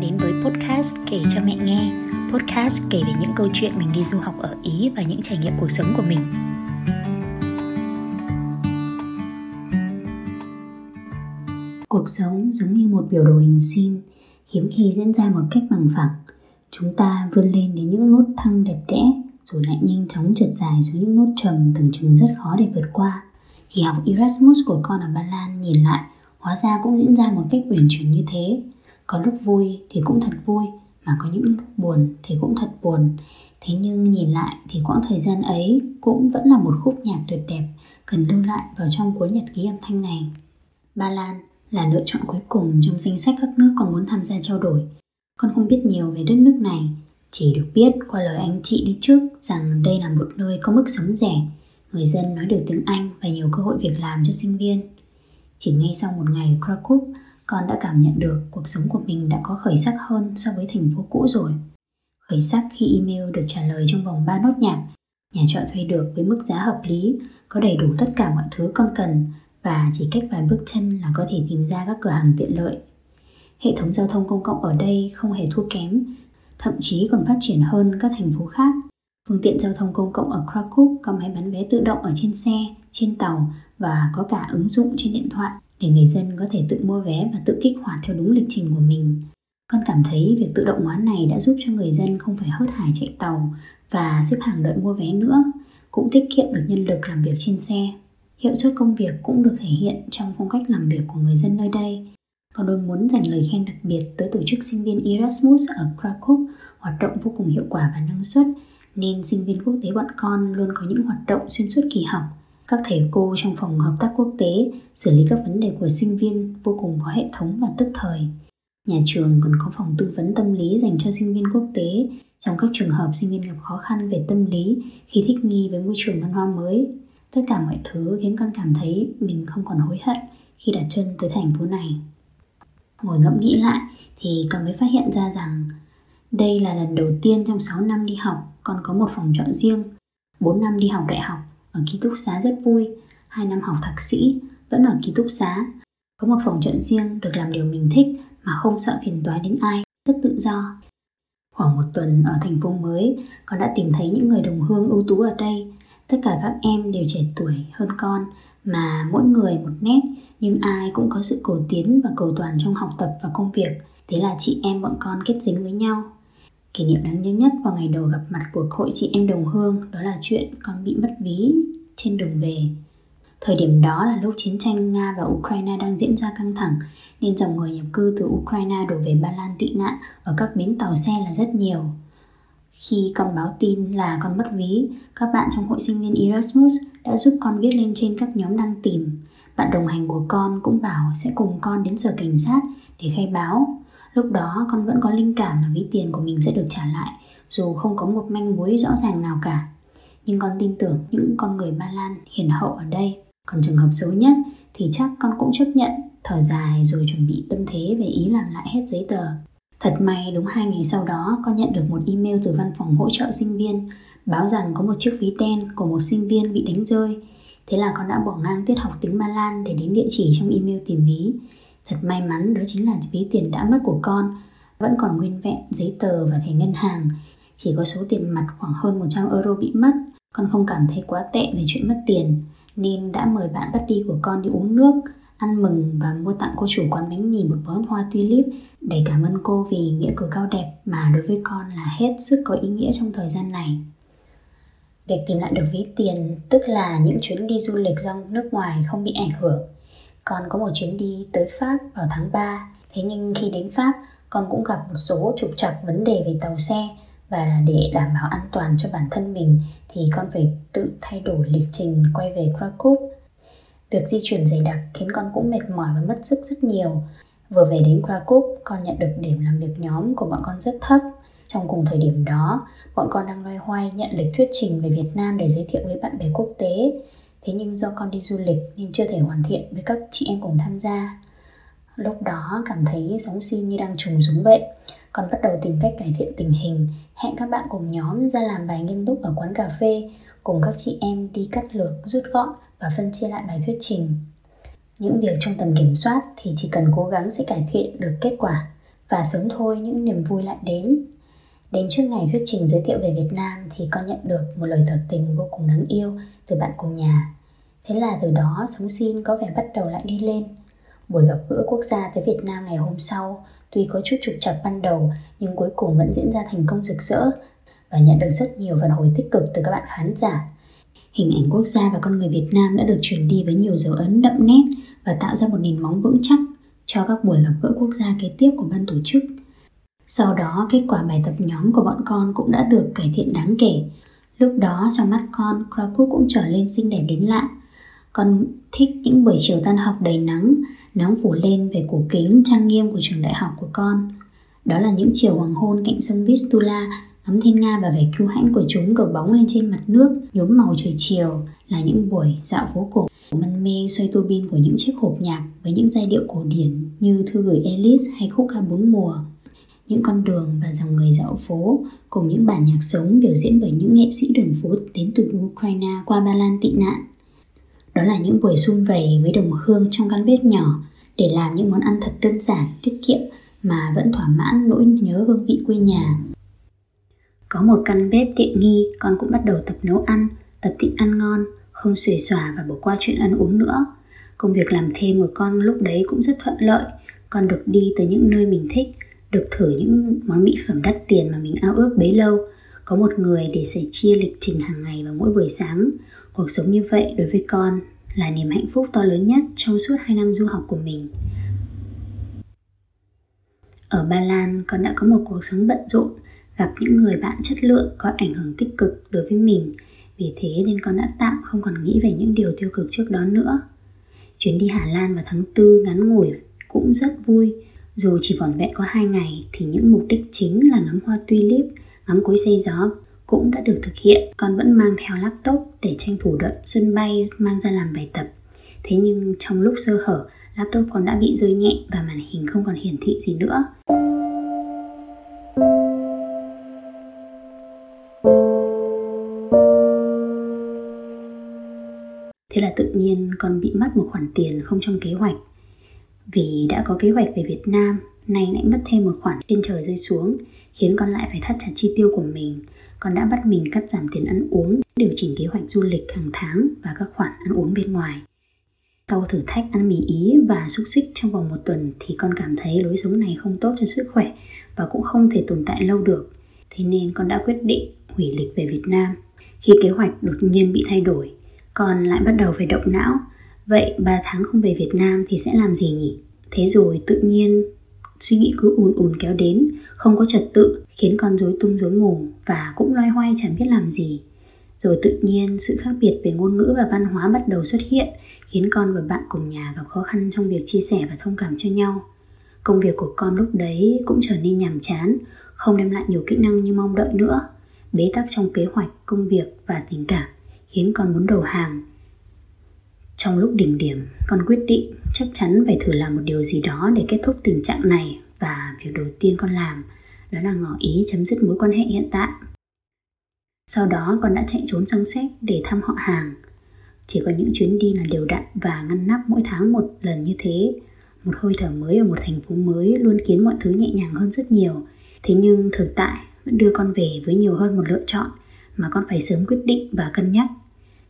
đến với podcast Kể cho mẹ nghe. Podcast kể về những câu chuyện mình đi du học ở Ý và những trải nghiệm cuộc sống của mình. Cuộc sống giống như một biểu đồ hình sin, hiếm khi diễn ra một cách bằng phẳng. Chúng ta vươn lên đến những nốt thăng đẹp đẽ, rồi lại nhanh chóng trượt dài xuống những nốt trầm tưởng chừng rất khó để vượt qua. Kỳ học Erasmus của con ở Ba Lan nhìn lại, hóa ra cũng diễn ra một cách uyển chuyển như thế. Có lúc vui thì cũng thật vui, mà có những lúc buồn thì cũng thật buồn. Thế nhưng nhìn lại thì quãng thời gian ấy cũng vẫn là một khúc nhạc tuyệt đẹp cần lưu lại vào trong cuốn nhật ký âm thanh này. Ba Lan là lựa chọn cuối cùng trong danh sách các nước con muốn tham gia trao đổi. Con không biết nhiều về đất nước này, chỉ được biết qua lời anh chị đi trước rằng đây là một nơi có mức sống rẻ, người dân nói được tiếng Anh và nhiều cơ hội việc làm cho sinh viên. Chỉ ngay sau một ngày ở Kraków, con đã cảm nhận được cuộc sống của mình đã có khởi sắc hơn so với thành phố cũ rồi. Khởi sắc khi email được trả lời trong vòng 3 nốt nhạc, nhà trọ thuê được với mức giá hợp lý, có đầy đủ tất cả mọi thứ con cần và chỉ cách vài bước chân là có thể tìm ra các cửa hàng tiện lợi. Hệ thống giao thông công cộng ở đây không hề thua kém, thậm chí còn phát triển hơn các thành phố khác. Phương tiện giao thông công cộng ở Kraków có máy bán vé tự động ở trên xe, trên tàu và có cả ứng dụng trên điện thoại để người dân có thể tự mua vé và tự kích hoạt theo đúng lịch trình của mình. Con cảm thấy việc tự động hóa này đã giúp cho người dân không phải hớt hải chạy tàu và xếp hàng đợi mua vé nữa, cũng tiết kiệm được nhân lực làm việc trên xe. Hiệu suất công việc cũng được thể hiện trong phong cách làm việc của người dân nơi đây. Con luôn muốn dành lời khen đặc biệt tới tổ chức sinh viên Erasmus ở Kraków, hoạt động vô cùng hiệu quả và năng suất, nên sinh viên quốc tế bọn con luôn có những hoạt động xuyên suốt kỳ học. Các thầy cô trong phòng hợp tác quốc tế xử lý các vấn đề của sinh viên vô cùng có hệ thống và tức thời. Nhà trường còn có phòng tư vấn tâm lý dành cho sinh viên quốc tế trong các trường hợp sinh viên gặp khó khăn về tâm lý khi thích nghi với môi trường văn hóa mới. Tất cả mọi thứ khiến con cảm thấy mình không còn hối hận khi đặt chân tới thành phố này. Ngồi ngẫm nghĩ lại thì con mới phát hiện ra rằng đây là lần đầu tiên trong 6 năm đi học con có một phòng trọ riêng. 4 năm đi học đại học ở ký túc xá rất vui, 2 năm học thạc sĩ vẫn ở ký túc xá. Có một phòng trọ riêng được làm điều mình thích mà không sợ phiền toái đến ai, rất tự do. Khoảng một tuần ở thành phố mới, con đã tìm thấy những người đồng hương ưu tú ở đây. Tất cả các em đều trẻ tuổi hơn con mà mỗi người một nét, nhưng ai cũng có sự cầu tiến và cầu toàn trong học tập và công việc. Thế là chị em bọn con kết dính với nhau. Kỷ niệm đáng nhớ nhất vào ngày đầu gặp mặt của hội chị em đồng hương đó là chuyện con bị mất ví trên đường về. Thời điểm đó là lúc chiến tranh Nga và Ukraine đang diễn ra căng thẳng, nên dòng người nhập cư từ Ukraine đổ về Ba Lan tị nạn ở các bến tàu xe là rất nhiều. Khi con báo tin là con mất ví, các bạn trong hội sinh viên Erasmus đã giúp con viết lên trên các nhóm đang tìm. Bạn đồng hành của con cũng bảo sẽ cùng con đến sở cảnh sát để khai báo. Lúc đó con vẫn có linh cảm là ví tiền của mình sẽ được trả lại, dù không có một manh mối rõ ràng nào cả. Nhưng con tin tưởng những con người Ba Lan hiền hậu ở đây. Còn trường hợp xấu nhất thì chắc con cũng chấp nhận, thở dài rồi chuẩn bị tâm thế về Ý làm lại hết giấy tờ. Thật may, đúng 2 ngày sau đó con nhận được một email từ văn phòng hỗ trợ sinh viên báo rằng có một chiếc ví đen của một sinh viên bị đánh rơi. Thế là con đã bỏ ngang tiết học tiếng Ba Lan để đến địa chỉ trong email tìm ví. Thật may mắn, đó chính là ví tiền đã mất của con, vẫn còn nguyên vẹn giấy tờ và thẻ ngân hàng. Chỉ có số tiền mặt khoảng hơn 100 euro bị mất. Con không cảm thấy quá tệ về chuyện mất tiền, nên đã mời bạn bắt đi của con đi uống nước, ăn mừng và mua tặng cô chủ quán bánh mì một bó hoa tulip để cảm ơn cô vì nghĩa cử cao đẹp mà đối với con là hết sức có ý nghĩa trong thời gian này. Việc tìm lại được ví tiền tức là những chuyến đi du lịch ra nước ngoài không bị ảnh hưởng. Con có một chuyến đi tới Pháp vào tháng 3, thế nhưng khi đến Pháp, con cũng gặp một số trục trặc vấn đề về tàu xe và để đảm bảo an toàn cho bản thân mình thì con phải tự thay đổi lịch trình quay về Kraków. Việc di chuyển dày đặc khiến con cũng mệt mỏi và mất sức rất nhiều. Vừa về đến Kraków, con nhận được điểm làm việc nhóm của bọn con rất thấp. Trong cùng thời điểm đó, bọn con đang loay hoay nhận lịch thuyết trình về Việt Nam để giới thiệu với bạn bè quốc tế. Thế nhưng do con đi du lịch nên chưa thể hoàn thiện với các chị em cùng tham gia. Lúc đó cảm thấy sóng sin như đang trùng xuống vậy. Con bắt đầu tìm cách cải thiện tình hình, hẹn các bạn cùng nhóm ra làm bài nghiêm túc ở quán cà phê, cùng các chị em đi cắt lược, rút gọn và phân chia lại bài thuyết trình. Những việc trong tầm kiểm soát thì chỉ cần cố gắng sẽ cải thiện được kết quả. Và sớm thôi những niềm vui lại đến. Đến trước ngày thuyết trình giới thiệu về Việt Nam thì con nhận được một lời tỏ tình vô cùng đáng yêu từ bạn cùng nhà. Thế là từ đó sống Xin có vẻ bắt đầu lại đi lên. Buổi gặp gỡ quốc gia tới Việt Nam ngày hôm sau tuy có chút trục trặc ban đầu nhưng cuối cùng vẫn diễn ra thành công rực rỡ và nhận được rất nhiều phản hồi tích cực từ các bạn khán giả. Hình ảnh quốc gia và con người Việt Nam đã được truyền đi với nhiều dấu ấn đậm nét và tạo ra một nền móng vững chắc cho các buổi gặp gỡ quốc gia kế tiếp của ban tổ chức. Sau đó, kết quả bài tập nhóm của bọn con cũng đã được cải thiện đáng kể. Lúc đó, trong mắt con, Kraków cũng trở lên xinh đẹp đến lạ. Con thích những buổi chiều tan học đầy nắng phủ lên về cổ kính trang nghiêm của trường đại học của con. Đó là những chiều hoàng hôn cạnh sông Vistula, ngắm thiên nga và vẻ kiêu hãnh của chúng đổ bóng lên trên mặt nước, nhuốm màu trời chiều, là những buổi dạo phố cổ mân mê xoay tua bin của những chiếc hộp nhạc với những giai điệu cổ điển như Thư gửi Elise hay khúc ca Bốn mùa. Những con đường và dòng người dạo phố cùng những bản nhạc sống biểu diễn bởi những nghệ sĩ đường phố đến từ Ukraine qua Ba Lan tị nạn. Đó là những buổi sum vầy với đồng hương trong căn bếp nhỏ để làm những món ăn thật đơn giản, tiết kiệm mà vẫn thỏa mãn nỗi nhớ hương vị quê nhà. Có một căn bếp tiện nghi, con cũng bắt đầu tập nấu ăn, tập thịnh ăn ngon, không xuề xòa và bỏ qua chuyện ăn uống nữa. Công việc làm thêm của con lúc đấy cũng rất thuận lợi, con được đi tới những nơi mình thích, được thử những món mỹ phẩm đắt tiền mà mình ao ước bấy lâu. Có một người để sẻ chia lịch trình hàng ngày vào mỗi buổi sáng. Cuộc sống như vậy đối với con là niềm hạnh phúc to lớn nhất trong suốt 2 năm du học của mình. Ở Ba Lan, con đã có một cuộc sống bận rộn, gặp những người bạn chất lượng có ảnh hưởng tích cực đối với mình. Vì thế nên con đã tạm không còn nghĩ về những điều tiêu cực trước đó nữa. Chuyến đi Hà Lan vào tháng 4 ngắn ngủi cũng rất vui. Dù chỉ vỏn vẹn có 2 ngày thì những mục đích chính là ngắm hoa tulip, ngắm cối xay gió cũng đã được thực hiện. Con vẫn mang theo laptop để tranh thủ đợi sân bay mang ra làm bài tập. Thế nhưng trong lúc sơ hở, laptop con đã bị rơi nhẹ và màn hình không còn hiển thị gì nữa. Thế là tự nhiên con bị mất một khoản tiền không trong kế hoạch. Vì đã có kế hoạch về Việt Nam, nay lại mất thêm một khoản trên trời rơi xuống, khiến con lại phải thắt chặt chi tiêu của mình. Con đã bắt mình cắt giảm tiền ăn uống, điều chỉnh kế hoạch du lịch hàng tháng và các khoản ăn uống bên ngoài. Sau thử thách ăn mì Ý và xúc xích trong vòng 1 tuần thì con cảm thấy lối sống này không tốt cho sức khỏe và cũng không thể tồn tại lâu được. Thế nên con đã quyết định hủy lịch về Việt Nam. Khi kế hoạch đột nhiên bị thay đổi, con lại bắt đầu phải động não. Vậy 3 tháng không về Việt Nam thì sẽ làm gì nhỉ? Thế rồi tự nhiên suy nghĩ cứ ùn kéo đến, không có trật tự, khiến con rối tung rối mù và cũng loay hoay chẳng biết làm gì. Rồi tự nhiên sự khác biệt về ngôn ngữ và văn hóa bắt đầu xuất hiện, khiến con và bạn cùng nhà gặp khó khăn trong việc chia sẻ và thông cảm cho nhau. Công việc của con lúc đấy cũng trở nên nhàm chán, không đem lại nhiều kỹ năng như mong đợi nữa. Bế tắc trong kế hoạch, công việc và tình cảm khiến con muốn đầu hàng. Trong lúc đỉnh điểm, con quyết định chắc chắn phải thử làm một điều gì đó để kết thúc tình trạng này, và việc đầu tiên con làm đó là ngỏ ý chấm dứt mối quan hệ hiện tại. Sau đó con đã chạy trốn sang Séc để thăm họ hàng. Chỉ có những chuyến đi là đều đặn và ngăn nắp mỗi tháng 1 lần như thế, một hơi thở mới ở một thành phố mới luôn khiến mọi thứ nhẹ nhàng hơn rất nhiều. Thế nhưng thực tại vẫn đưa con về với nhiều hơn một lựa chọn mà con phải sớm quyết định và cân nhắc.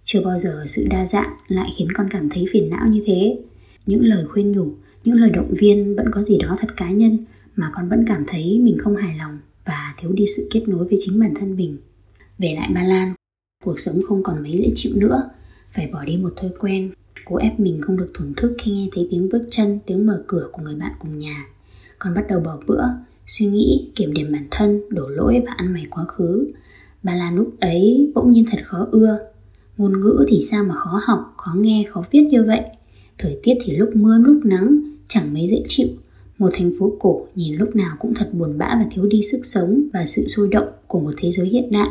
Chưa bao giờ sự đa dạng lại khiến con cảm thấy phiền não như thế. Những lời khuyên nhủ, những lời động viên vẫn có gì đó thật cá nhân mà con vẫn cảm thấy mình không hài lòng và thiếu đi sự kết nối với chính bản thân mình. Về lại Ba Lan, cuộc sống không còn mấy dễ chịu nữa. Phải bỏ đi một thói quen, cố ép mình không được thổn thức khi nghe thấy tiếng bước chân, tiếng mở cửa của người bạn cùng nhà. Con bắt đầu bỏ bữa, suy nghĩ, kiểm điểm bản thân, đổ lỗi và ăn mày quá khứ. Ba Lan lúc ấy bỗng nhiên thật khó ưa. Ngôn ngữ thì sao mà khó học, khó nghe, khó viết như vậy. Thời tiết thì lúc mưa lúc nắng, chẳng mấy dễ chịu. Một thành phố cổ nhìn lúc nào cũng thật buồn bã và thiếu đi sức sống và sự sôi động của một thế giới hiện đại.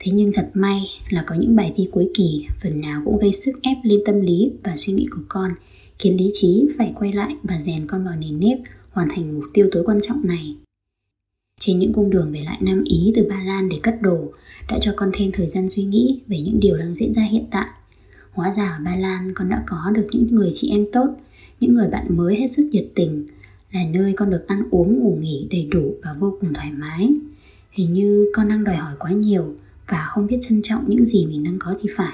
Thế nhưng thật may là có những bài thi cuối kỳ phần nào cũng gây sức ép lên tâm lý và suy nghĩ của con, khiến lý trí phải quay lại và rèn con vào nền nếp hoàn thành mục tiêu tối quan trọng này. Trên những cung đường về lại Nam Ý từ Ba Lan để cất đồ đã cho con thêm thời gian suy nghĩ về những điều đang diễn ra hiện tại. Hóa ra ở Ba Lan con đã có được những người chị em tốt, những người bạn mới hết sức nhiệt tình, là nơi con được ăn uống ngủ nghỉ đầy đủ và vô cùng thoải mái. Hình như con đang đòi hỏi quá nhiều và không biết trân trọng những gì mình đang có thì phải.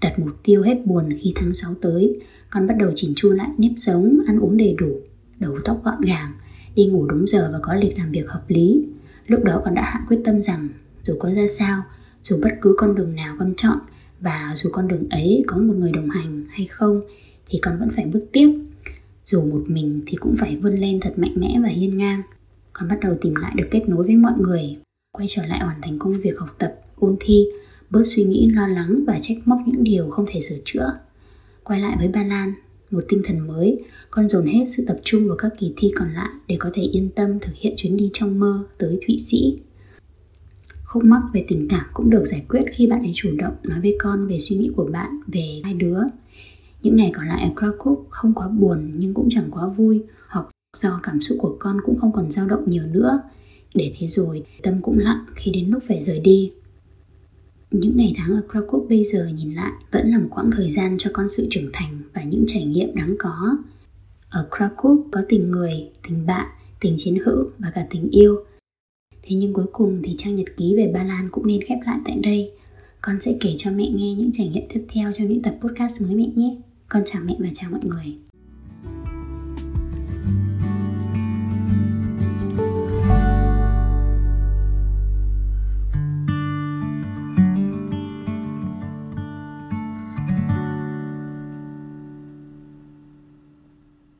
Đặt mục tiêu hết buồn khi tháng 6 tới, con bắt đầu chỉnh chu lại nếp sống, ăn uống đầy đủ, đầu tóc gọn gàng, đi ngủ đúng giờ và có lịch làm việc hợp lý. Lúc đó con đã hạ quyết tâm rằng dù có ra sao, dù bất cứ con đường nào con chọn và dù con đường ấy có một người đồng hành hay không thì con vẫn phải bước tiếp. Dù một mình thì cũng phải vươn lên thật mạnh mẽ và hiên ngang. Con bắt đầu tìm lại được kết nối với mọi người, quay trở lại hoàn thành công việc học tập, ôn thi, bớt suy nghĩ lo lắng và trách móc những điều không thể sửa chữa. Quay lại với Ba Lan, một tinh thần mới, con dồn hết sự tập trung vào các kỳ thi còn lại để có thể yên tâm thực hiện chuyến đi trong mơ tới Thụy Sĩ. Khúc mắc về tình cảm cũng được giải quyết khi bạn ấy chủ động nói với con về suy nghĩ của bạn về hai đứa. Những ngày còn lại ở Kraków không quá buồn nhưng cũng chẳng quá vui, hoặc do cảm xúc của con cũng không còn dao động nhiều nữa. Để thế rồi, tâm cũng lặng khi đến lúc phải rời đi. Những ngày tháng ở Kraków bây giờ nhìn lại vẫn là một quãng thời gian cho con sự trưởng thành và những trải nghiệm đáng có. Ở Kraków có tình người, tình bạn, tình chiến hữu và cả tình yêu. Thế nhưng cuối cùng thì trang nhật ký về Ba Lan cũng nên khép lại tại đây. Con sẽ kể cho mẹ nghe những trải nghiệm tiếp theo trong những tập podcast mới mẹ nhé. Con chào mẹ và chào mọi người.